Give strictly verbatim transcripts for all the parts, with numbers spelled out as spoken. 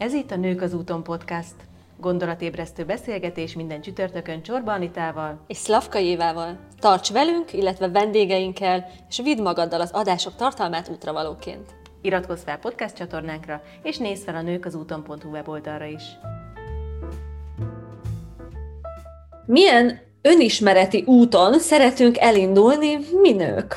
Ez itt a Nők az úton podcast. Gondolatébresztő beszélgetés minden csütörtökön Csorba Anitával és Szlavka Jévával. Tarts velünk, illetve vendégeinkkel, és vidd magaddal az adások tartalmát útravalóként. Iratkozz fel podcast csatornánkra, és nézz fel a nőkazúton pont hu weboldalra is. Milyen önismereti úton szeretünk elindulni mi nők?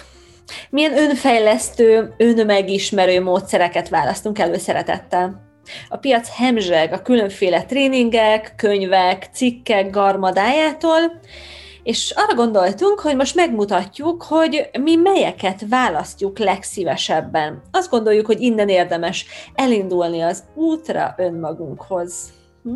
Milyen önfejlesztő, önmegismerő módszereket választunk előszeretettel? A piac hemzseg a különféle tréningek, könyvek, cikkek garmadájától, és arra gondoltunk, hogy most megmutatjuk, hogy mi melyeket választjuk legszívesebben. Azt gondoljuk, hogy innen érdemes elindulni az útra önmagunkhoz. Hm?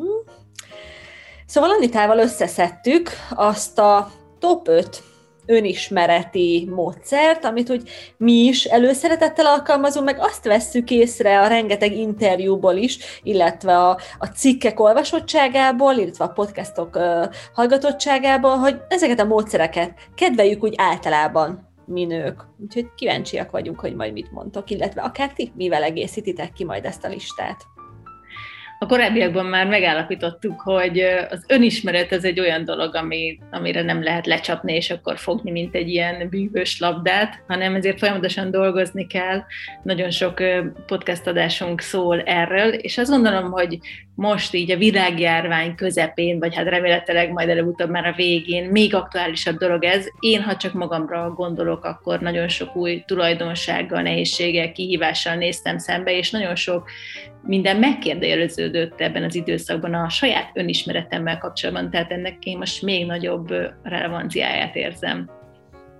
Szóval Anitával összeszedtük azt a top öt önismereti módszert, amit úgy mi is előszeretettel alkalmazunk, meg azt vesszük észre a rengeteg interjúból is, illetve a, a cikkek olvasottságából, illetve a podcastok uh, hallgatottságából, hogy ezeket a módszereket kedveljük úgy általában mi nők. Úgyhogy kíváncsiak vagyunk, hogy majd mit mondtok, illetve akár ti mivel egészítitek ki majd ezt a listát. A korábbiakban már megállapítottuk, hogy az önismeret ez egy olyan dolog, ami, amire nem lehet lecsapni, és akkor fogni, mint egy ilyen bűvös labdát, hanem ezért folyamatosan dolgozni kell. Nagyon sok podcast adásunk szól erről, és azt gondolom, hogy most így a világjárvány közepén, vagy hát remélhetőleg majd előbb-utóbb már a végén, még aktuálisabb dolog ez. Én, ha csak magamra gondolok, akkor nagyon sok új tulajdonsággal, nehézséggel, kihívással néztem szembe, és nagyon sok minden megkérdőjeleződött ebben az időszakban a saját önismeretemmel kapcsolatban, tehát ennek én most még nagyobb relevanciáját érzem.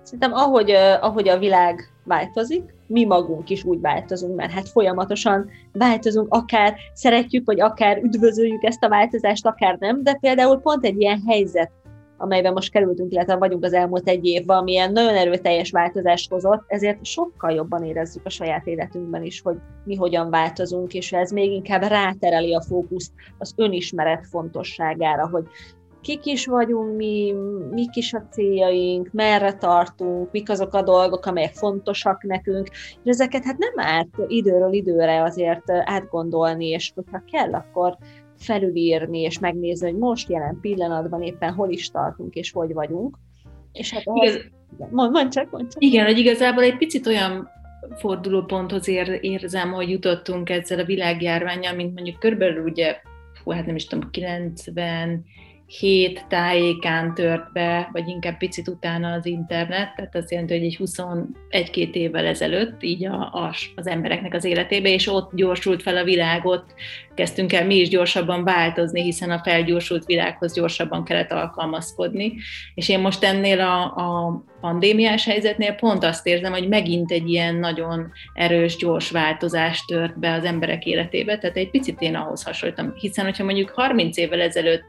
Szerintem ahogy, ahogy a világ változik, mi magunk is úgy változunk, mert hát folyamatosan változunk, akár szeretjük, vagy akár üdvözöljük ezt a változást, akár nem, de például pont egy ilyen helyzet, amelyben most kerültünk, illetve vagyunk az elmúlt egy évben, amilyen nagyon erőteljes változást hozott, ezért sokkal jobban érezzük a saját életünkben is, hogy mi hogyan változunk, és ez még inkább rátereli a fókuszt az önismeret fontosságára, hogy kik is vagyunk mi, mik is a céljaink, merre tartunk, mik azok a dolgok, amelyek fontosak nekünk, és ezeket hát nem árt időről időre azért átgondolni, és hogyha kell, akkor felülírni, és megnézni, hogy most jelen pillanatban éppen hol is tartunk, és hogy vagyunk. És hát az... Igaz... Mond, mond csak, mond csak. Igen, hogy igazából egy picit olyan fordulóponthoz ér, érzem, hogy jutottunk ezzel a világjárvánnyal, mint mondjuk körülbelül ugye, hú, hát nem is tudom, kilencvenhét tájékán tört be, vagy inkább picit utána az internet, tehát azt jelenti, hogy egy huszonegy-két évvel ezelőtt így a, a, az embereknek az életébe, és ott gyorsult fel a világ, ott kezdtünk el mi is gyorsabban változni, hiszen a felgyorsult világhoz gyorsabban kellett alkalmazkodni, és én most ennél a, a pandémiás helyzetnél pont azt érzem, hogy megint egy ilyen nagyon erős, gyors változás tört be az emberek életébe, tehát egy picit én ahhoz hasonlítom, hiszen hogyha mondjuk harminc évvel ezelőtt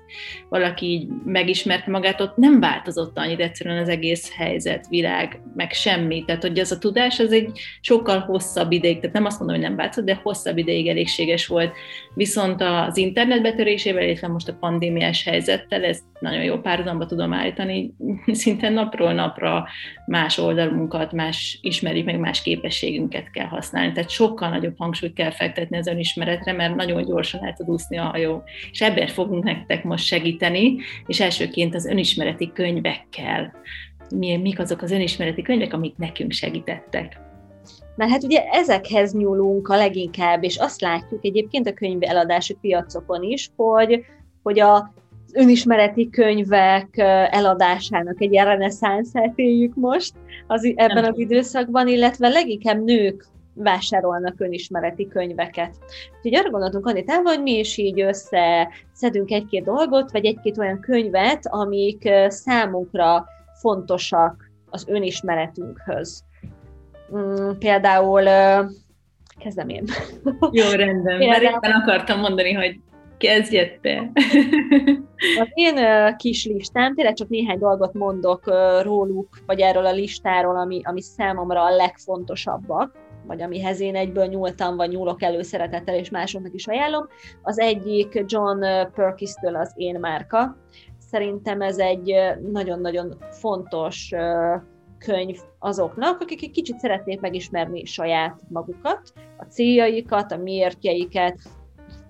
valaki így megismerte magát, ott nem változott annyit egyszerűen az egész helyzet, világ, meg semmi, tehát hogy az a tudás az egy sokkal hosszabb ideig, tehát nem azt mondom, hogy nem változott, de hosszabb ideig elégséges volt, viszont az internet betörésével, illetve most a pandémiás helyzettel, ezt nagyon jó párhuzamba tudom állítani, szinte napról napra más oldalunkat, más ismerjük, meg más képességünket kell használni. Tehát sokkal nagyobb hangsúlyt kell fektetni az önismeretre, mert nagyon gyorsan el tud úszni a hajó. És ebben fogunk nektek most segíteni, és elsőként az önismereti könyvekkel. Mi, mik azok az önismereti könyvek, amik nekünk segítettek? Mert hát ugye ezekhez nyúlunk a leginkább, és azt látjuk egyébként a könyv eladási piacokon is, hogy, hogy a az önismereti könyvek eladásának egy ilyen reneszánszát éljük most az, ebben az időszakban, illetve leginkább nők vásárolnak önismereti könyveket. Úgyhogy arra gondoltunk Anitával, hogy mi is így összeszedünk egy-két dolgot, vagy egy-két olyan könyvet, amik számunkra fontosak az önismeretünkhöz. Például, kezdem én. Jó, rendben, például, mert éppen akartam mondani, hogy kezdjed te! Az én kis listám, tényleg csak néhány dolgot mondok róluk, vagy erről a listáról, ami, ami számomra a legfontosabbak, vagy amihez én egyből nyúltam, vagy nyúlok előszeretettel, és másoknak is ajánlom. Az egyik John Perkins-től az Én márka. Szerintem ez egy nagyon-nagyon fontos könyv azoknak, akik egy kicsit szeretnék megismerni saját magukat, a céljaikat, a miértjeiket,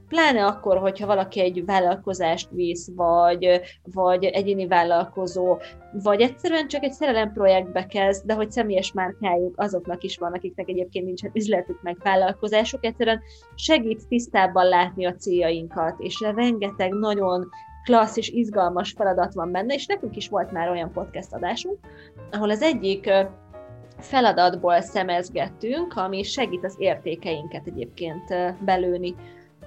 Pláne akkor, hogyha valaki egy vállalkozást visz, vagy, vagy egyéni vállalkozó, vagy egyszerűen csak egy szerelem projektbe kezd, de hogy személyes márkájuk azoknak is van, akiknek egyébként nincsen üzletük meg vállalkozásuk, egyszerűen segít tisztábban látni a céljainkat, és rengeteg nagyon klassz és izgalmas feladat van benne, és nekünk is volt már olyan podcast adásunk, ahol az egyik feladatból szemezgettünk, ami segít az értékeinket egyébként belőni.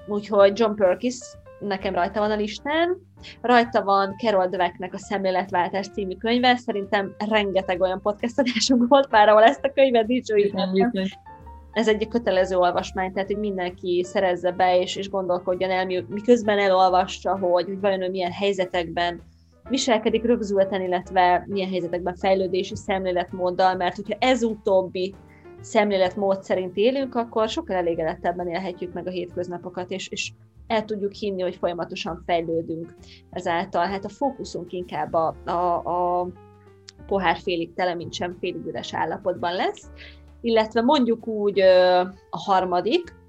Úgyhogy John Perkins nekem rajta van a listán, rajta van Carol Dwecknek a Szemléletváltás című könyve, szerintem rengeteg olyan podcast adásunk volt már, ahol ezt a könyvet dicsőítettem. Ez egy kötelező olvasmány, tehát hogy mindenki szerezze be, és, és gondolkodjon el, miközben elolvassa, hogy, hogy vajon ő milyen helyzetekben viselkedik rögzülten, illetve milyen helyzetekben fejlődési szemléletmóddal, mert hogyha ez utóbbi szemléletmód szerint élünk, akkor sokkal elégedettebben élhetjük meg a hétköznapokat, és, és el tudjuk hinni, hogy folyamatosan fejlődünk ezáltal. Hát a fókuszunk inkább a, a, a pohár félig tele, mint sem félig üres állapotban lesz. Illetve mondjuk úgy a harmadik,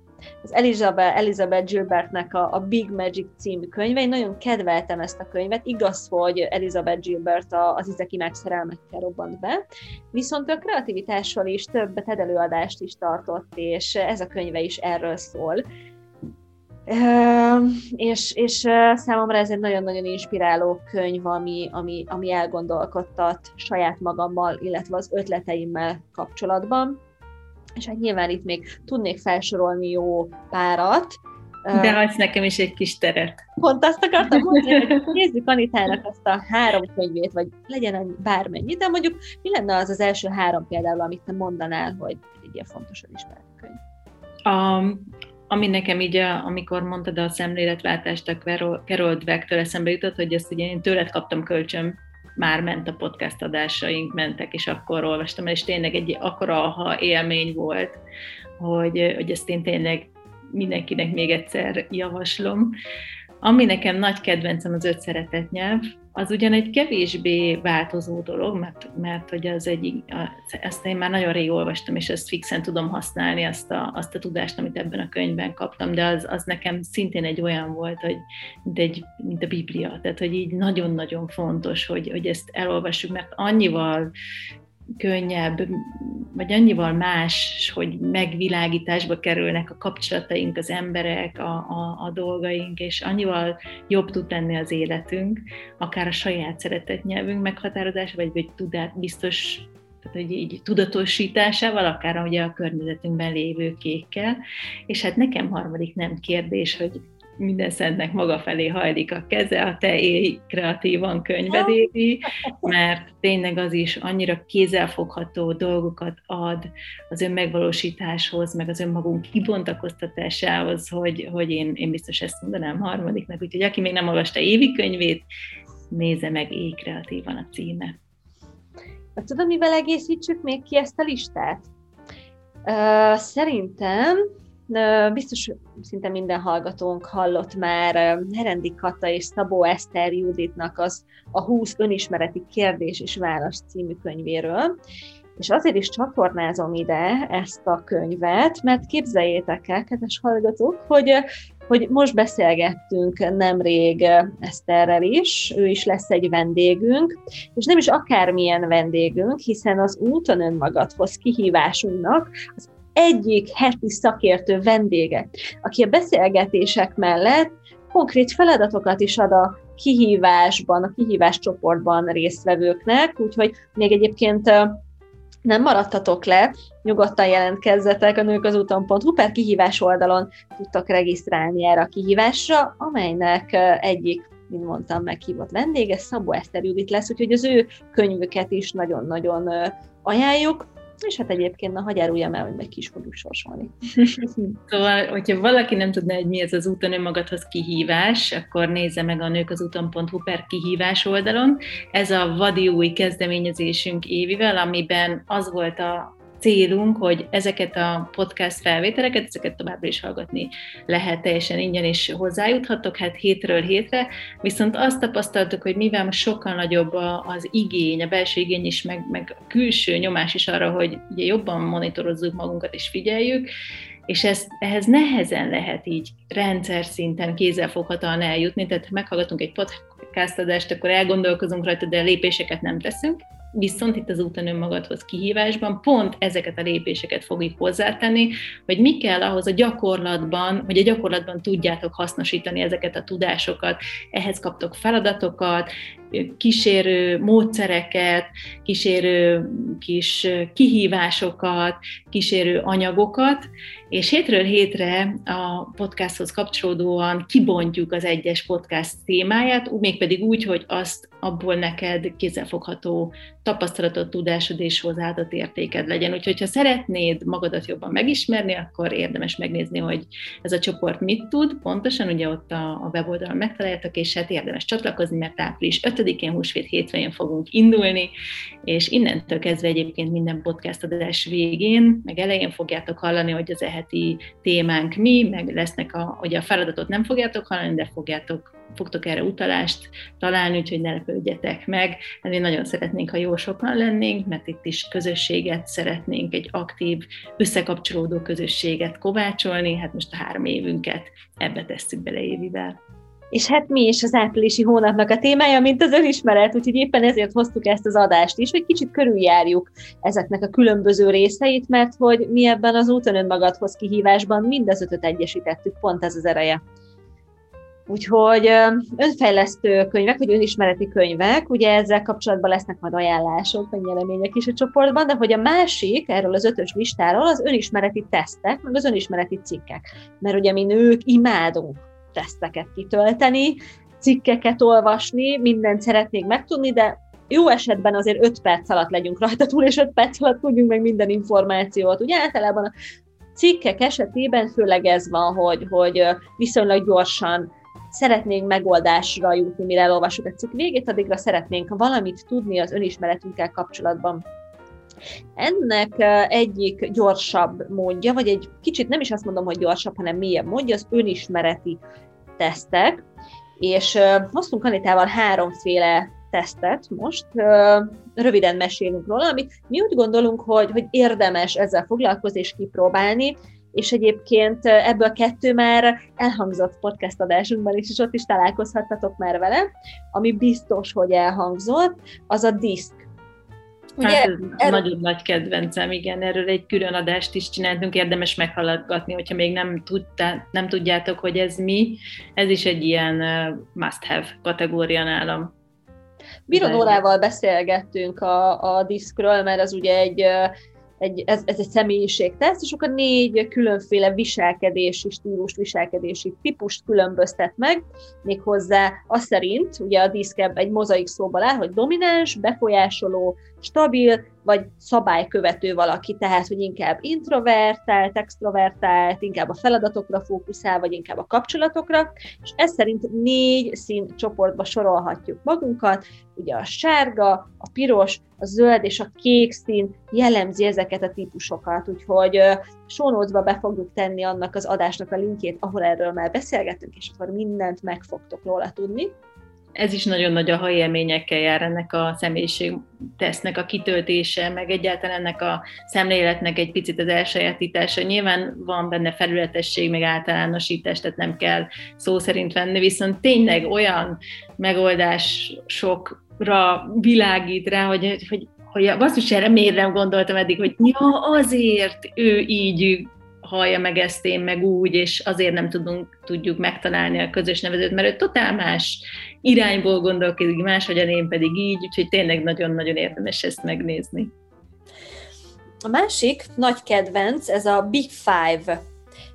az Elizabeth, Elizabeth Gilbertnek a, a Big Magic című könyve. Én nagyon kedveltem ezt a könyvet, igaz, hogy Elizabeth Gilbert az izekimák szerelmekkel robbant be, viszont a kreativitásról is több TED előadást is tartott, és ez a könyve is erről szól. Uh, és, és számomra ez egy nagyon-nagyon inspiráló könyv, ami, ami, ami elgondolkodtat saját magammal, illetve az ötleteimmel kapcsolatban. És hát nyilván itt még tudnék felsorolni jó párat. De uh, adsz nekem is egy kis teret. Pont azt akartam mondani, hogy nézzük Anitának azt a három könyvét, vagy legyen bármennyi, de mondjuk mi lenne az az első három például, amit te mondanál, hogy egy ilyen fontosan ismert könyv? Um, Ami nekem így, a, amikor mondtad a szemléletváltást, a Carol Dwecktől eszembe jutott, hogy ezt ugye én tőled kaptam kölcsön, már ment a podcast adásaink, mentek, és akkor olvastam el, és tényleg egy akkora aha élmény volt, hogy, hogy ezt én tényleg mindenkinek még egyszer javaslom. Ami nekem nagy kedvencem az öt szeretett nyelv, az ugyan egy kevésbé változó dolog, mert, mert hogy az egyik, ezt én már nagyon rég olvastam, és ezt fixen tudom használni, azt a, azt a tudást, amit ebben a könyvben kaptam, de az, az nekem szintén egy olyan volt, hogy, mint, egy, mint a Biblia, tehát hogy így nagyon-nagyon fontos, hogy, hogy ezt elolvassuk, mert annyival könnyebb, vagy annyival más, hogy megvilágításba kerülnek a kapcsolataink, az emberek, a, a, a dolgaink, és annyival jobb tud lenni az életünk, akár a saját szeretett nyelvünk meghatározása, vagy, vagy tudát biztos, tehát, hogy így tudatosításával, akár ugye a környezetünkben lévő kékkel. És hát nekem harmadik nem kérdés, hogy minden szentnek maga felé hajlik a keze, a te élj kreatívan könyvedéli, mert tényleg az is annyira kézzelfogható dolgokat ad az önmegvalósításhoz, meg az önmagunk kibontakoztatásához, hogy, hogy én, én biztos ezt mondanám harmadiknak, úgyhogy aki még nem olvasta Évi könyvét, nézze meg, Élj kreatívan a címe. Tudom, mivel egészítsük még ki ezt a listát? Uh, szerintem biztos szinte minden hallgatónk hallott már Herendi Kata és Szabó Eszter Juditnak az a húsz önismereti kérdés és válasz című könyvéről, és azért is csatornázom ide ezt a könyvet, mert képzeljétek el, kedves hallgatók, hogy, hogy most beszélgettünk nemrég Eszterrel is, ő is lesz egy vendégünk, és nem is akármilyen vendégünk, hiszen az úton önmagadhoz kihívásunknak az egyik heti szakértő vendége, aki a beszélgetések mellett konkrét feladatokat is ad a kihívásban, a kihívás csoportban résztvevőknek, úgyhogy még egyébként nem maradtatok le, nyugodtan jelentkezzetek a nők az úton pont hu per kihívás oldalon tudtok regisztrálni erre a kihívásra, amelynek egyik, mint mondtam, meghívott vendége Szabó Eszter Judit lesz, úgyhogy az ő könyvüket is nagyon-nagyon ajánljuk. És hát egyébként, na, hagyj áruljam el, hogy meg ki is fogjuk sorsolni. Szóval, hogyha valaki nem tudná, hogy mi ez az úton önmagadhoz kihívás, akkor nézze meg a nők az úton pont hu per kihívás oldalon. Ez a vadi új kezdeményezésünk Évivel, amiben az volt a célunk, hogy ezeket a podcast felvételeket, ezeket továbbra is hallgatni lehet, teljesen ingyen is hozzájuthatok, hát hétről hétre, viszont azt tapasztaltuk, hogy mivel sokkal nagyobb az igény, a belső igény is, meg, meg a külső nyomás is arra, hogy ugye jobban monitorozzuk magunkat és figyeljük, És ezt, ehhez nehezen lehet így rendszer szinten kézzelfoghatóan eljutni, tehát ha meghallgatunk egy podcastadást, akkor elgondolkozunk rajta, de lépéseket nem teszünk. Viszont itt az Úton önmagadhoz kihívásban pont ezeket a lépéseket fogjuk hozzátenni, hogy mi kell ahhoz a gyakorlatban, hogy a gyakorlatban tudjátok hasznosítani ezeket a tudásokat, ehhez kaptok feladatokat, kísérő módszereket, kísérő kis kihívásokat, kísérő anyagokat, és hétről hétre a podcasthoz kapcsolódóan kibontjuk az egyes podcast témáját, mégpedig úgy, hogy azt abból neked kézzelfogható tapasztalatod, tudásod és hozzáadott értéked legyen. Úgyhogy ha szeretnéd magadat jobban megismerni, akkor érdemes megnézni, hogy ez a csoport mit tud. Pontosan ugye ott a weboldalon megtaláljátok, és hát érdemes csatlakozni, mert április ötödikén, húsvét hétfőjén fogunk indulni, és innentől kezdve egyébként minden podcast adás végén, meg elején fogjátok hallani, hogy az eheti témánk mi, meg lesznek a, hogy a feladatot nem fogjátok hallani, de fogjátok fogtok erre utalást találni, úgyhogy ne lepődjetek meg. Hát én nagyon szeretnénk, ha jó sokan lennénk, mert itt is közösséget szeretnénk, egy aktív, összekapcsolódó közösséget kovácsolni. Hát most a három évünket ebbe tesszük bele Évivel. És hát mi is az áprilisi hónapnak a témája, mint az önismeret, úgyhogy éppen ezért hoztuk ezt az adást is, hogy kicsit körüljárjuk ezeknek a különböző részeit, mert hogy mi ebben az Úton önmagadhoz kihívásban mind az ötöt egyesítettük, pont ez az ereje. Úgyhogy önfejlesztő könyvek, vagy önismereti könyvek, ugye ezzel kapcsolatban lesznek majd ajánlások, vagy nyelemények is a csoportban, de hogy a másik, erről az ötös listáról az önismereti tesztek, meg az önismereti cikkek. Mert ugye mi nők imádunk teszteket kitölteni, cikkeket olvasni, mindent szeretnék megtudni, de jó esetben azért öt perc alatt legyünk rajta túl, és öt perc alatt tudjunk meg minden információt. Ugye általában a cikkek esetében főleg ez van, hogy, hogy viszonylag gyorsan szeretnénk megoldásra jutni, mire elolvassuk a cikk végét, addigra szeretnénk valamit tudni az önismeretünkkel kapcsolatban. Ennek egyik gyorsabb módja, vagy egy kicsit nem is azt mondom, hogy gyorsabb, hanem mélyebb módja, az önismereti tesztek, és hoztunk Anitával háromféle tesztet most, röviden mesélünk róla, amit mi úgy gondolunk, hogy, hogy érdemes ezzel foglalkozni és kipróbálni, és egyébként ebből kettő már elhangzott podcast adásunkban is, és ott is találkozhattatok már vele, ami biztos, hogy elhangzott, az a diszk. Ugye, hát ez erről... nagyon nagy kedvencem, igen, erről egy külön adást is csináltunk, érdemes meghallgatni, hogyha még nem, tudtá, nem tudjátok, hogy ez mi, ez is egy ilyen uh, must-have kategória nálam. Birodórával beszélgettünk a, a diszkről, mert az ugye egy... Egy, ez, ez egy személyiségteszt, és akkor négy különféle viselkedési stílus, viselkedési típust különböztet meg, méghozzá azt szerint, ugye a diszkebb egy mozaik szóval áll, hogy domináns, befolyásoló, stabil, vagy szabálykövető valaki, tehát, hogy inkább introvertált, extrovertált, inkább a feladatokra fókuszál, vagy inkább a kapcsolatokra, és ez szerint négy szín csoportba sorolhatjuk magunkat, ugye a sárga, a piros, a zöld és a kék szín jellemzi ezeket a típusokat, úgyhogy show notes-ba be fogjuk tenni annak az adásnak a linkjét, ahol erről már beszélgetünk, és akkor mindent meg fogtok róla tudni. Ez is nagyon nagy aha élményekkel jár ennek a személyiségtesztnek a kitöltése, meg egyáltalán ennek a szemléletnek egy picit az elsajátítása. Nyilván van benne felületesség, meg általánosítás, tehát nem kell szó szerint venni, viszont tényleg olyan megoldásokra világít rá, hogy, hogy, hogy basszus, erre miért nem gondoltam eddig, hogy ja, azért ő így hallja meg ezt én, meg úgy, és azért nem tudunk, tudjuk megtalálni a közös nevezőt, mert ő totál más irányból gondolkodik, máshogyan én pedig így, úgyhogy tényleg nagyon-nagyon érdemes ezt megnézni. A másik nagy kedvenc, ez a Big Five,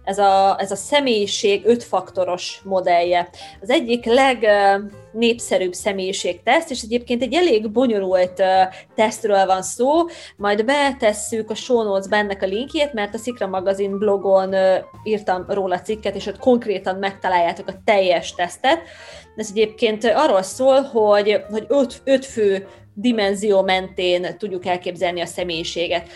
ez a, ez a személyiség ötfaktoros modellje. Az egyik legnépszerűbb személyiségteszt, és egyébként egy elég bonyolult tesztről van szó, majd betesszük a show notes-ba ennek a linkjét, mert a Szikra magazin blogon írtam róla cikket, és ott konkrétan megtaláljátok a teljes tesztet. Ez egyébként arról szól, hogy, hogy öt, öt fő dimenzió mentén tudjuk elképzelni a személyiséget.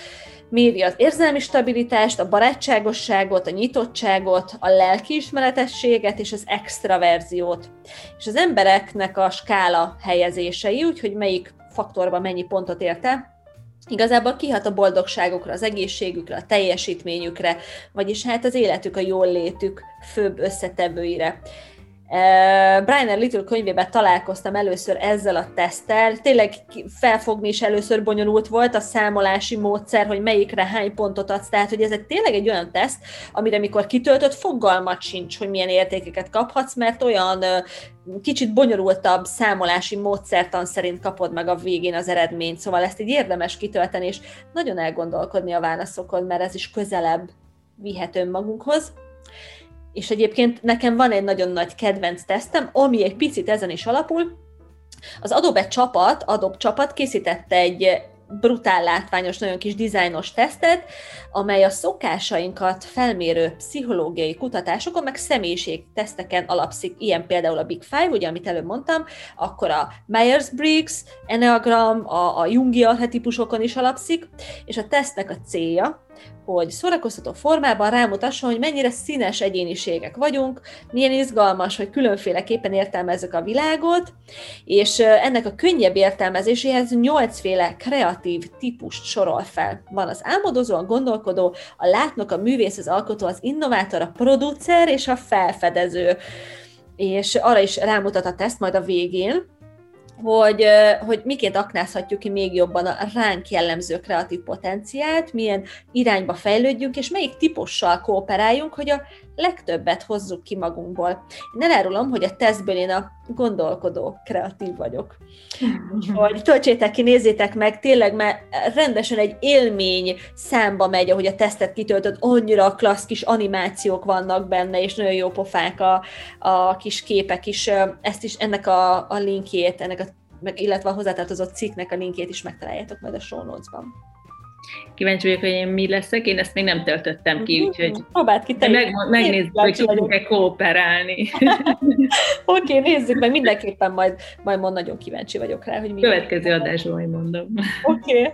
Méri az érzelmi stabilitást, a barátságosságot, a nyitottságot, a lelkiismeretességet és az extraverziót. És az embereknek a skála helyezései, úgyhogy melyik faktorban mennyi pontot érte, Igazából kihat a boldogságukra, az egészségükre, a teljesítményükre, vagyis hát az életük, a jól létük főbb összetevőire. Brian Little könyvében találkoztam először ezzel a teszttel, tényleg felfogni is először bonyolult volt a számolási módszer, hogy melyikre hány pontot adsz, tehát hogy ez egy, tényleg egy olyan teszt, amire mikor kitöltöd, fogalmat sincs, hogy milyen értékeket kaphatsz, mert olyan kicsit bonyolultabb számolási módszertan szerint kapod meg a végén az eredményt, szóval ezt így érdemes kitölteni, és nagyon elgondolkodni a válaszokon, mert ez is közelebb vihet önmagunkhoz. És egyébként nekem van egy nagyon nagy kedvenc tesztem, ami egy picit ezen is alapul. Az Adobe csapat, Adobe csapat készítette egy brutál látványos, nagyon kis dizájnos tesztet, amely a szokásainkat felmérő pszichológiai kutatásokon, meg személyiségteszteken alapszik, ilyen például a Big Five, ugye, amit előbb mondtam, akkor a Myers-Briggs, Enneagram, a, a jungi archetípusokon is alapszik, és a tesztnek a célja, hogy szórakoztató formában rámutasson, hogy mennyire színes egyéniségek vagyunk, milyen izgalmas, hogy különféleképpen értelmezzük a világot, és ennek a könnyebb értelmezéséhez nyolcféle kreatív típust sorol fel. Van az álmodozó, a gondolkodó, a látnok, a művész, az alkotó, az innovátor, a producer és a felfedező. És arra is rámutat a teszt majd a végén, Hogy, hogy miként aknázhatjuk ki még jobban a ránk jellemző kreatív potenciált, milyen irányba fejlődjünk, és melyik típussal kooperáljunk, hogy a legtöbbet hozzuk ki magunkból. Én elárulom, hogy a tesztből én a gondolkodó kreatív vagyok. Úgyhogy töltsétek ki, nézzétek meg, tényleg már rendesen egy élmény számba megy, ahogy a tesztet kitöltöd, annyira klassz kis animációk vannak benne, és nagyon jó pofák a, a kis képek is. Ezt is, ennek a, a linkjét, ennek a, illetve a hozzátartozott cikknek a linkjét is megtaláljátok majd a show notes-ban. Kíváncsi vagyok, hogy én mi leszek, én ezt még nem töltöttem ki, úgyhogy próbáld ki, meg, megnézzük, hogy tudunk-e kooperálni. Oké, okay, nézzük meg, mindenképpen majd, majd mond, nagyon kíváncsi vagyok rá, hogy mi. Következő adásban majd mondom. Oké. Okay.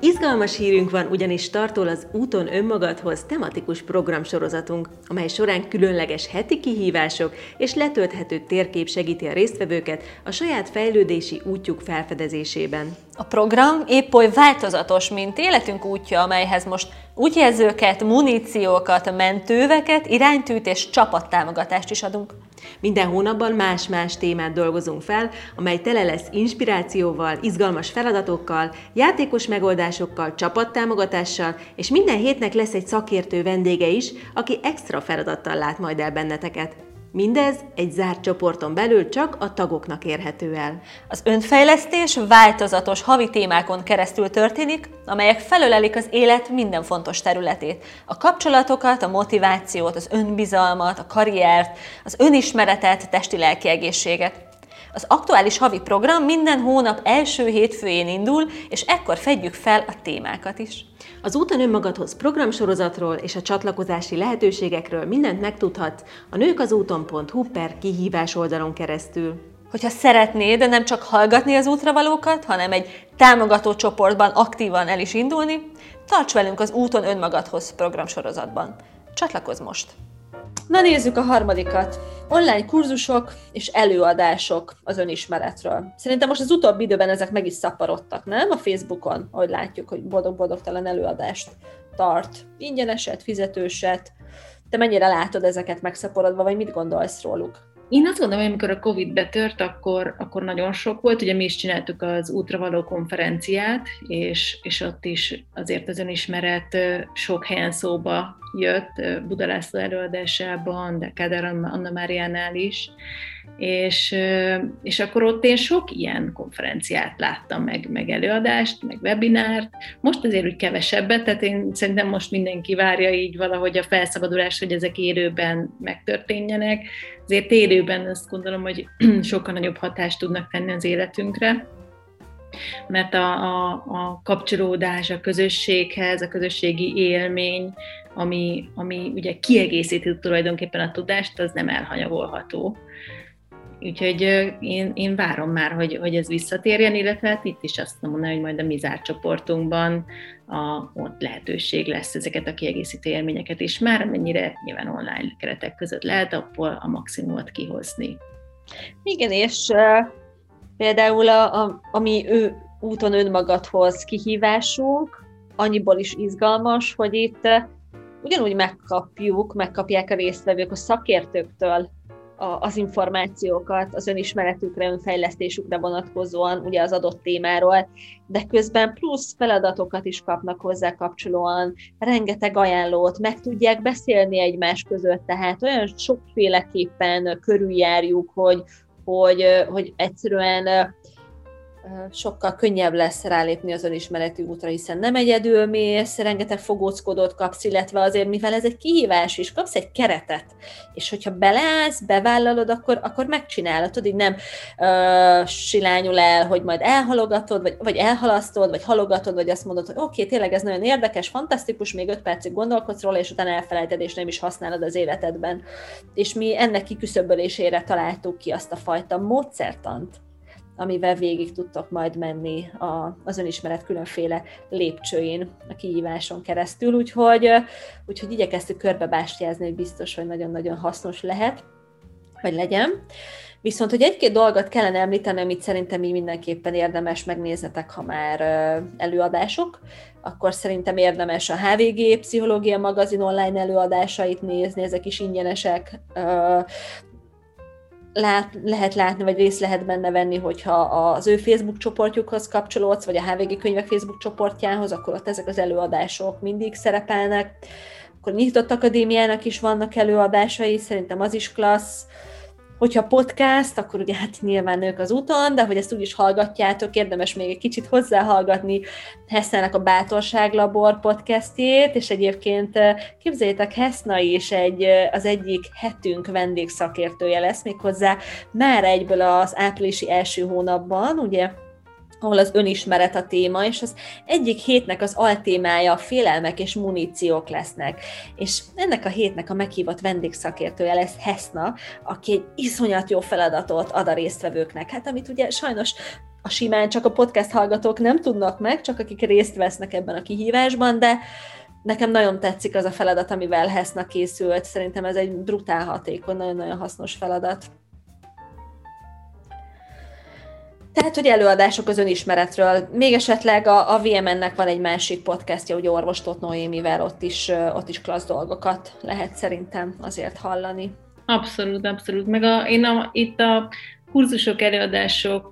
Izgalmas hírünk van, ugyanis tartol az Úton önmagadhoz tematikus programsorozatunk, amely során különleges heti kihívások és letölthető térkép segíti a résztvevőket a saját fejlődési útjuk felfedezésében. A program épp oly változatos, mint életünk útja, amelyhez most útjelzőket, muníciókat, mentőveket, iránytűt és csapattámogatást is adunk. Minden hónapban más-más témát dolgozunk fel, amely tele lesz inspirációval, izgalmas feladatokkal, játékos megoldásokkal, csapattámogatással, és minden hétnek lesz egy szakértő vendége is, aki extra feladattal lát majd el benneteket. Mindez egy zárt csoporton belül csak a tagoknak érhető el. Az önfejlesztés változatos havi témákon keresztül történik, amelyek felölelik az élet minden fontos területét. A kapcsolatokat, a motivációt, az önbizalmat, a karriert, az önismeretet, testi-lelki egészséget. Az aktuális havi program minden hónap első hétfőjén indul, és ekkor fedjük fel a témákat is. Az Úton önmagadhoz programsorozatról és a csatlakozási lehetőségekről mindent megtudhatsz a nőkazúton.hu per kihívás oldalon keresztül. Hogyha szeretnéd nem csak hallgatni az útravalókat, hanem egy támogató csoportban aktívan el is indulni, tarts velünk az Úton önmagadhoz programsorozatban. Csatlakozz most! Na, nézzük a harmadikat. Online kurzusok és előadások az önismeretről. Szerintem most az utóbbi időben ezek meg is szaporodtak, nem? A Facebookon, ahogy látjuk, hogy boldog-boldogtalan előadást tart. Ingyeneset, fizetőset. Te mennyire látod ezeket megszaporodva, vagy mit gondolsz róluk? Én azt gondolom, hogy amikor a Covid betört, akkor, akkor nagyon sok volt. Ugye mi is csináltuk az Útra való konferenciát, és, és ott is azért az önismeret sok helyen szóba jött, Buda László előadásában, de Kádár Anna Máriánál is. És, és akkor ott én sok ilyen konferenciát láttam, meg, meg előadást, meg webinárt. Most azért úgy kevesebbet, tehát én szerintem most mindenki várja így valahogy a felszabadulást, hogy ezek élőben megtörténjenek. Azért élőben azt gondolom, hogy sokkal nagyobb hatást tudnak tenni az életünkre, mert a, a, a kapcsolódás a közösséghez, a közösségi élmény, ami, ami ugye kiegészíti tulajdonképpen a tudást, az nem elhanyagolható. Úgyhogy én, én várom már, hogy, hogy ez visszatérjen, illetve hát itt is azt mondom, hogy majd a mi zárt csoportunkban a, ott lehetőség lesz ezeket a kiegészítő élményeket is már, amennyire nyilván online keretek között lehet, abból a maximumot kihozni. Igen, és uh, például a, a, ami ő úton önmagadhoz kihívásunk, annyiból is izgalmas, hogy itt ugyanúgy megkapjuk, megkapják a résztvevők a szakértőktől az információkat az önismeretükre, önfejlesztésükre vonatkozóan, ugye az adott témáról, de közben plusz feladatokat is kapnak hozzá kapcsolóan, rengeteg ajánlót, meg tudják beszélni egymás között, tehát olyan sokféleképpen körüljárjuk, hogy, hogy, hogy egyszerűen sokkal könnyebb lesz rálépni az önismereti útra, hiszen nem egyedül mész, rengeteg fogóckodót kapsz, illetve azért, mivel ez egy kihívás is, kapsz egy keretet, és hogyha beleállsz, bevállalod, akkor, akkor megcsinálhatod, így nem uh, silányul el, hogy majd elhalogatod, vagy, vagy elhalasztod, vagy halogatod, vagy azt mondod, hogy oké, okay, tényleg ez nagyon érdekes, fantasztikus, még öt percig gondolkodsz róla, és utána elfelejted, és nem is használod az életedben. És mi ennek kiküszöbölésére találtuk ki azt a fajta módszertant, amivel végig tudtok majd menni a, az önismeret különféle lépcsőin, a kihíváson keresztül, úgyhogy, úgyhogy igyekeztük körbebástyázni, hogy biztos, hogy nagyon-nagyon hasznos lehet, vagy legyen. Viszont, hogy egy-két dolgot kellene említeni, amit szerintem így mindenképpen érdemes megnéznetek, ha már előadások, akkor szerintem érdemes a há vé gé Pszichológia magazin online előadásait nézni, ezek is ingyenesek, Lát, lehet látni, vagy részt lehet benne venni, hogyha az ő Facebook csoportjukhoz kapcsolódsz, vagy a há vé gé Könyvek Facebook csoportjához, akkor ott ezek az előadások mindig szerepelnek. Akkor Nyitott Akadémiának is vannak előadásai, szerintem az is klassz. Hogyha podcast, akkor ugye hát nyilván Nők az úton, de hogy ezt úgy is hallgatjátok, érdemes még egy kicsit hozzáhallgatni Hesnának a Bátorságlabor podcastjét, és egyébként képzeljétek, Hesna is egy, az egyik hetünk vendégszakértője lesz, méghozzá már egyből az áprilisi első hónapban, ugye, ahol az önismeret a téma, és az egyik hétnek az altémája a félelmek és muníciók lesznek. És ennek a hétnek a meghívott vendégszakértője lesz Hesna, aki egy iszonyat jó feladatot ad a résztvevőknek. Hát amit ugye sajnos a simán csak a podcast hallgatók nem tudnak meg, csak akik részt vesznek ebben a kihívásban, de nekem nagyon tetszik az a feladat, amivel Hesna készült. Szerintem ez egy brutál hatékony, nagyon-nagyon hasznos feladat. Tehát, hogy előadások az önismeretről. Még esetleg a, a vé em en-nek van egy másik podcastja, ugye orvostót Noémivel, ott is, ott is klassz dolgokat lehet szerintem azért hallani. Abszolút, abszolút. Meg a, én a, itt a kurzusok, előadások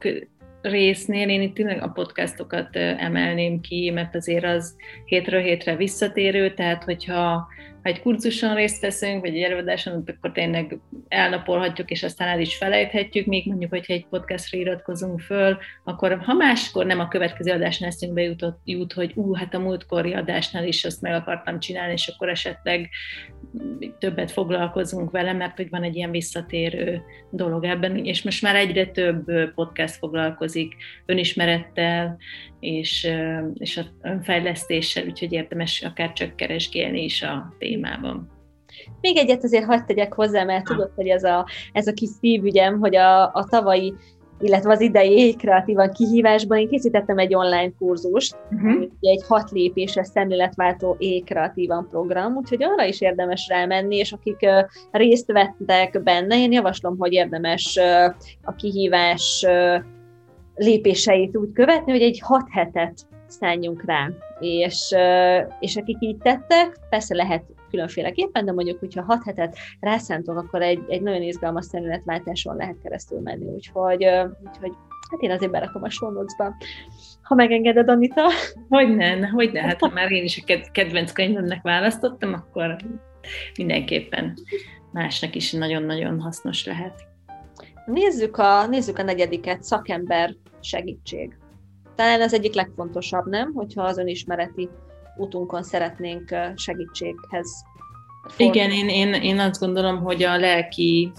résznél én itt tényleg a podcastokat emelném ki, mert azért az hétről hétre visszatérő, tehát hogyha ha egy kurzuson részt veszünk, vagy egy előadáson, akkor tényleg elnapolhatjuk, és aztán el is felejthetjük, még mondjuk, hogyha egy podcastra iratkozunk föl, akkor ha máskor nem a következő adásnál eszünkbe jutott, jut, hogy ú, hát a múltkori adásnál is azt meg akartam csinálni, és akkor esetleg többet foglalkozunk vele, mert hogy van egy ilyen visszatérő dolog ebben, és most már egyre több podcast foglalkozik önismerettel, és, és az önfejlesztéssel, úgyhogy érdemes akár csak keresgélni is a témában. Még egyet azért hadd tegyek hozzá, mert tudod, hogy ez a, ez a kis szívügyem, hogy a, a tavalyi, illetve az idei kreatívan kihívásban én készítettem egy online kurzust, uh-huh. egy hat lépéses szemléletváltó éjkreatívan program, úgyhogy arra is érdemes rámenni, és akik részt vettek benne, én javaslom, hogy érdemes a kihívás lépéseit úgy követni, hogy egy hat hetet szálljunk rá. És, és akik így tettek, persze lehet különféleképpen, de mondjuk, hogyha hat hetet rászántok, akkor egy, egy nagyon izgalmas szemléletváltáson lehet keresztül menni. Úgyhogy, úgyhogy hát én azért berakom a show notes-ba. Ha megengeded, Anita? Hogyne, hogyne, hát ha már én is a kedvenc könyvemnek választottam, akkor mindenképpen másnak is nagyon-nagyon hasznos lehet. Nézzük a, nézzük a negyediket, szakember segítség. Talán az egyik legfontosabb, nem? Hogyha az önismereti útunkon szeretnénk segítséghez fordulni. Igen, én, én, én azt gondolom, hogy a lelki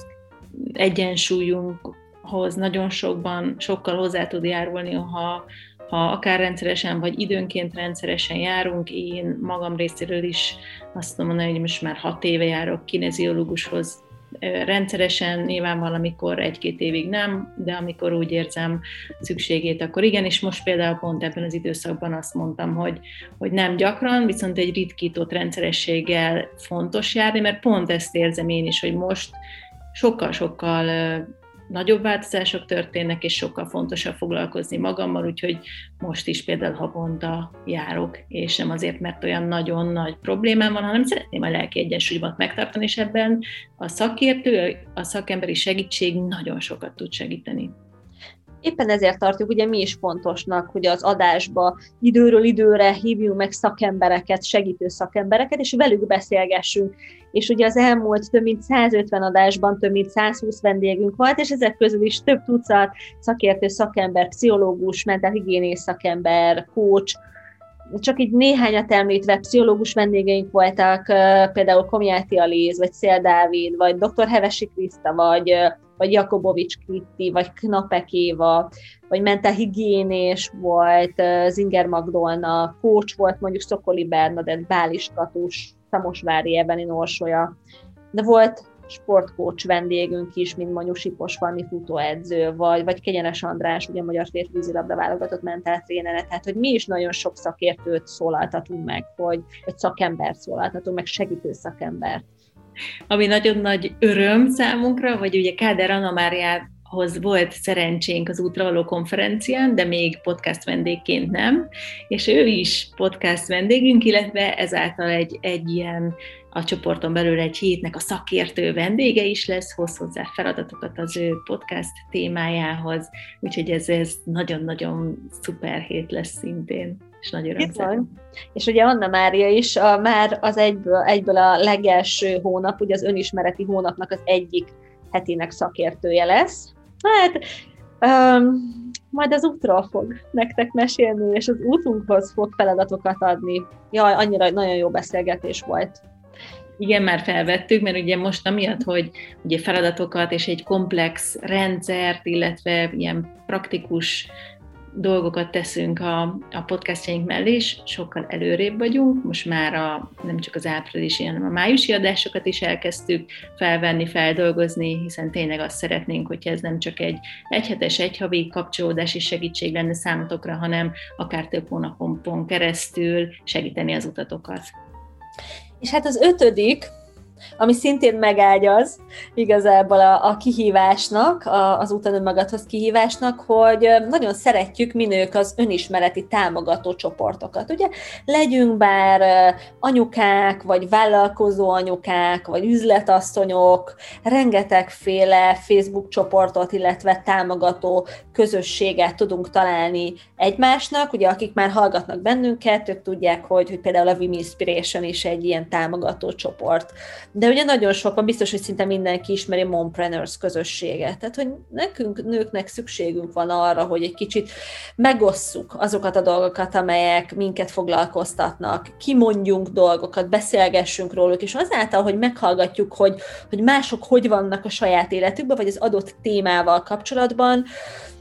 egyensúlyunkhoz nagyon sokban, sokkal hozzá tud járulni, ha, ha akár rendszeresen, vagy időnként rendszeresen járunk. Én magam részéről is azt tudom mondani, hogy most már hat éve járok kineziológushoz, rendszeresen, nyilván valamikor egy-két évig nem, de amikor úgy érzem szükségét, akkor igen, és most például pont ebben az időszakban azt mondtam, hogy, hogy nem gyakran, viszont egy ritkított rendszerességgel fontos járni, mert pont ezt érzem én is, hogy most sokkal-sokkal nagyobb változások történnek, és sokkal fontosabb foglalkozni magammal, úgyhogy most is például havonta járok, és nem azért, mert olyan nagyon nagy problémám van, hanem szeretném a lelki egyensúlyomat megtartani, és ebben a szakértő, a szakemberi segítség nagyon sokat tud segíteni. Éppen ezért tartjuk ugye mi is fontosnak, hogy az adásba időről időre hívjuk meg szakembereket, segítő szakembereket, és velük beszélgessünk. És ugye az elmúlt több mint száz ötven adásban több mint száz húsz vendégünk volt, és ezek közül is több tucat szakértő szakember, pszichológus, mentálhigiénész szakember, coach, csak így néhányat említve pszichológus vendégeink voltak, például Komjáti Alíz, vagy Szél Dávid, vagy doktor Hevesi Krista, vagy, vagy Jakobovics Kitti, vagy Knapek Éva, vagy mentálhigiénés volt, Zinger Magdolna, coach volt mondjuk Szokoli Bernadett, Bális Katus, Szamosvári Ebeni Norsolya, de volt sportcoach vendégünk is, mint mondjuk Sipos Fanni futóedző, vagy, vagy Kenyeres András, ugye a magyar férfi vízilabda válogatott mentáltrénere, tehát hogy mi is nagyon sok szakértőt szólaltatunk meg, vagy egy szakembert szólaltatunk meg, segítő szakembert. Ami nagyon nagy öröm számunkra, vagy ugye Kádár Anna Máriához volt szerencsénk az útra való konferencián, de még podcast vendégként nem, és ő is podcast vendégünk, illetve ezáltal egy, egy ilyen a csoporton belül egy hétnek a szakértő vendége is lesz, hoz hozzá feladatokat az ő podcast témájához, úgyhogy ez, ez nagyon-nagyon szuper hét lesz szintén, és nagy öröm. És ugye Anna Mária is a, már az egyből, egyből a legelső hónap, ugye az önismereti hónapnak az egyik hetének szakértője lesz. Hát, um, majd az útról fog nektek mesélni, és az útunkhoz fog feladatokat adni. Jaj, annyira nagyon jó beszélgetés volt. Igen, már felvettük, mert ugye most amiatt, hogy ugye feladatokat és egy komplex rendszert, illetve ilyen praktikus dolgokat teszünk a, a podcastjaink mellé, és sokkal előrébb vagyunk. Most már a, nem csak az áprilisi, hanem a májusi adásokat is elkezdtük felvenni, feldolgozni, hiszen tényleg azt szeretnénk, hogyha ez nem csak egy egyhetes, egyhavi kapcsolódási segítség lenne számotokra, hanem akár több hónapon keresztül segíteni az utatokat. És hát az ötödik, ami szintén megágyaz igazából a, a kihívásnak, a, az Utan Önmagadhoz kihívásnak, hogy nagyon szeretjük mi nők az önismereti támogató csoportokat. Ugye legyünk bár anyukák, vagy vállalkozó anyukák, vagy üzletasszonyok, rengetegféle Facebook csoportot, illetve támogató közösséget tudunk találni egymásnak. Ugye akik már hallgatnak bennünket, ők tudják, hogy, hogy például a Women Inspiration is egy ilyen támogató csoport. De ugye nagyon sokan, biztos, hogy szinte mindenki ismeri a Mompreneurs közösséget. Tehát, hogy nekünk, nőknek szükségünk van arra, hogy egy kicsit megosszuk azokat a dolgokat, amelyek minket foglalkoztatnak, kimondjunk dolgokat, beszélgessünk róluk, és azáltal, hogy meghallgatjuk, hogy, hogy mások hogy vannak a saját életükben, vagy az adott témával kapcsolatban,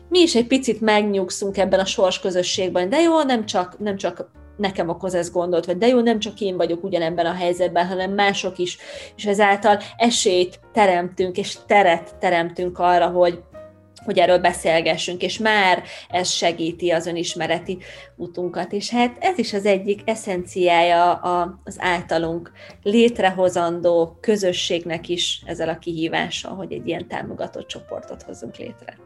mi is egy picit megnyugszunk ebben a sorsközösségben, de jó, nem csak, nem csak nekem okoz ez gondot, vagy de jó, nem csak én vagyok ugyanebben a helyzetben, hanem mások is, és ezáltal esélyt teremtünk, és teret teremtünk arra, hogy, hogy erről beszélgessünk, és már ez segíti az önismereti utunkat, és hát ez is az egyik eszenciája az általunk létrehozandó közösségnek is ezzel a kihívással, hogy egy ilyen támogatott csoportot hozzunk létre.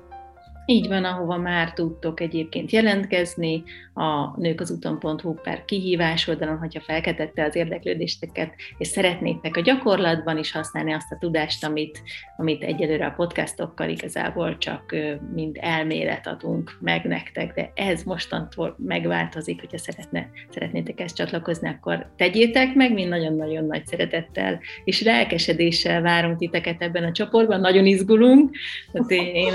Így van, ahova már tudtok egyébként jelentkezni, a nők az úton pont hú per kihívás oldalon, hogyha felkeltette az érdeklődésteket, és szeretnétek a gyakorlatban is használni azt a tudást, amit, amit egyelőre a podcastokkal igazából csak mind elmélet adunk meg nektek, de ez mostantól megváltozik, hogyha szeretne, szeretnétek ezt csatlakozni, akkor tegyétek meg, mi nagyon-nagyon nagy szeretettel és lelkesedéssel várunk titeket ebben a csoportban, nagyon izgulunk, tehát én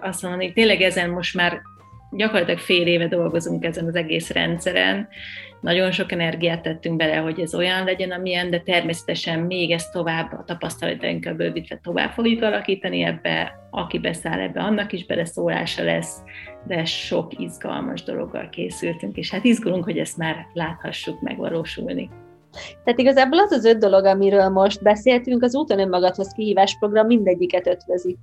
azt mondom, tényleg ezen most már gyakorlatilag fél éve dolgozunk ezen az egész rendszeren. Nagyon sok energiát tettünk bele, hogy ez olyan legyen, amilyen, de természetesen még ezt tovább, a tapasztalatainkkal bővítve tovább fogjuk alakítani ebbe, aki beszáll ebbe, annak is beleszólása lesz, de sok izgalmas dologgal készültünk, és hát izgulunk, hogy ezt már láthassuk megvalósulni. Tehát igazából az az öt dolog, amiről most beszéltünk, az Úton Önmagadhoz kihívás program mindegyiket ötvözi.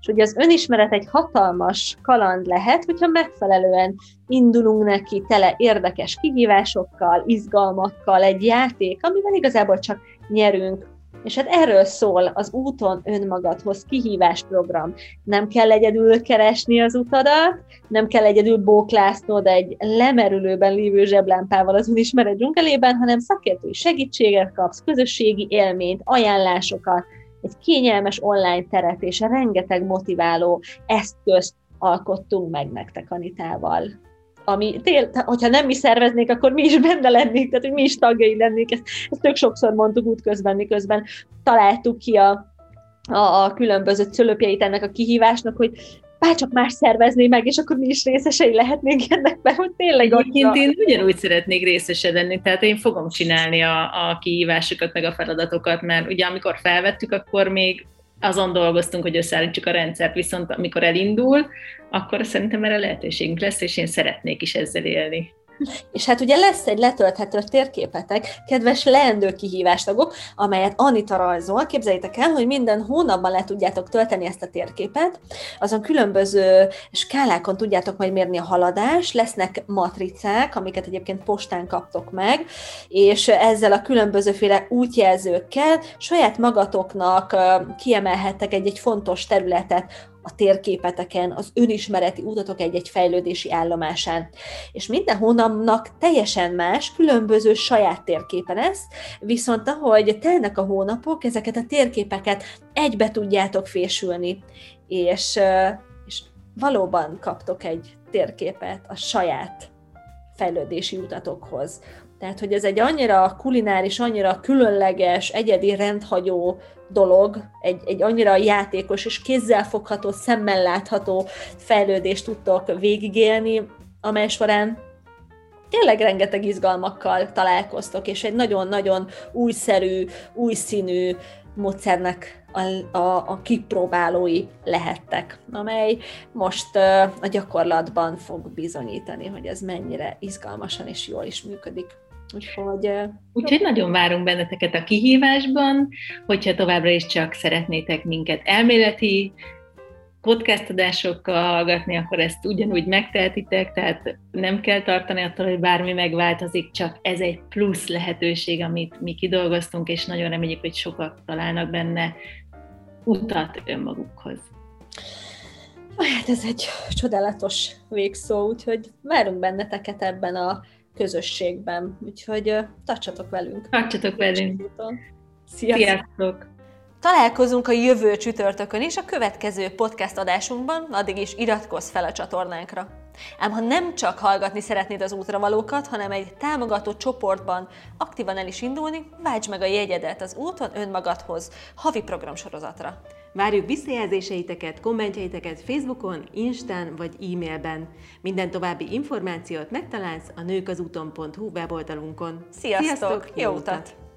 És ugye az önismeret egy hatalmas kaland lehet, hogyha megfelelően indulunk neki tele érdekes kihívásokkal, izgalmakkal, egy játék, amivel igazából csak nyerünk, És hát erről szól az Úton önmagadhoz kihívás program. Nem kell egyedül keresni az utadat, nem kell egyedül bóklásznod egy lemerülőben lévő zseblámpával az önismeret dzsungelében, hanem szakértői segítséget kapsz, közösségi élményt, ajánlásokat, egy kényelmes online teret és rengeteg motiváló eszközt alkottunk meg nektek Anitával. Ami, tél, hogyha nem mi szerveznék, akkor mi is benne lennénk, tehát hogy mi is tagjai lennénk, ezt, ezt tök sokszor mondtuk útközben, miközben találtuk ki a, a, a különböző cölöpjeit ennek a kihívásnak, hogy bárcsak más szervezné meg, és akkor mi is részesei lehetnénk ennek, mert hogy tényleg... Egyébként én ugyanúgy szeretnék részese lenni, tehát én fogom csinálni a, a kihívásokat, meg a feladatokat, mert ugye amikor felvettük, akkor még azon dolgoztunk, hogy összeállítsuk a rendszert, viszont amikor elindul, akkor szerintem erre lehetőségünk lesz, és én szeretnék is ezzel élni. És hát ugye lesz egy letölthető térképetek, kedves leendő kihívástagok, amelyet Anita rajzol. Képzeljétek el, hogy minden hónapban le tudjátok tölteni ezt a térképet, azon különböző skálákon tudjátok majd mérni a haladást, lesznek matricák, amiket egyébként postán kaptok meg, és ezzel a különbözőféle útjelzőkkel saját magatoknak kiemelhettek egy-egy fontos területet, a térképeteken, az önismereti útatok egy-egy fejlődési állomásán. És minden hónapnak teljesen más, különböző saját térképe lesz, viszont ahogy telnek a hónapok, ezeket a térképeket egybe tudjátok fésülni, és, és valóban kaptok egy térképet a saját fejlődési utatokhoz. Tehát, hogy ez egy annyira kulináris, annyira különleges, egyedi, rendhagyó dolog, egy, egy annyira játékos és kézzelfogható, szemmel látható fejlődést tudtok végigélni, amely során tényleg rengeteg izgalmakkal találkoztok, és egy nagyon-nagyon újszerű, újszínű módszernek a, a, a kipróbálói lehettek, amely most a gyakorlatban fog bizonyítani, hogy ez mennyire izgalmasan és jól is működik. Úgyhogy, Úgyhogy nagyon várunk benneteket a kihívásban, hogyha továbbra is csak szeretnétek minket elméleti podcast adásokkal hallgatni, akkor ezt ugyanúgy megtehetitek, tehát nem kell tartani attól, hogy bármi megváltozik, csak ez egy plusz lehetőség, amit mi kidolgoztunk, és nagyon reméljük, hogy sokak találnak benne utat önmagukhoz. Hát ez egy csodálatos végszó, úgyhogy várunk benneteket ebben a közösségben. Úgyhogy tartsatok velünk. Tartsatok velünk. Sziasztok! Sziasztok. Találkozunk a jövő csütörtökön is a következő podcast adásunkban, addig is iratkozz fel a csatornánkra. Ám ha nem csak hallgatni szeretnéd az útravalókat, hanem egy támogató csoportban aktívan el is indulni, váltsd meg a jegyedet az Úton önmagadhoz havi programsorozatra. Várjuk visszajelzéseiteket, kommentjeiteket Facebookon, Instán vagy e-mailben. Minden további információt megtalálsz a nők az úton pont hú weboldalunkon. Sziasztok! Sziasztok! Jó utat!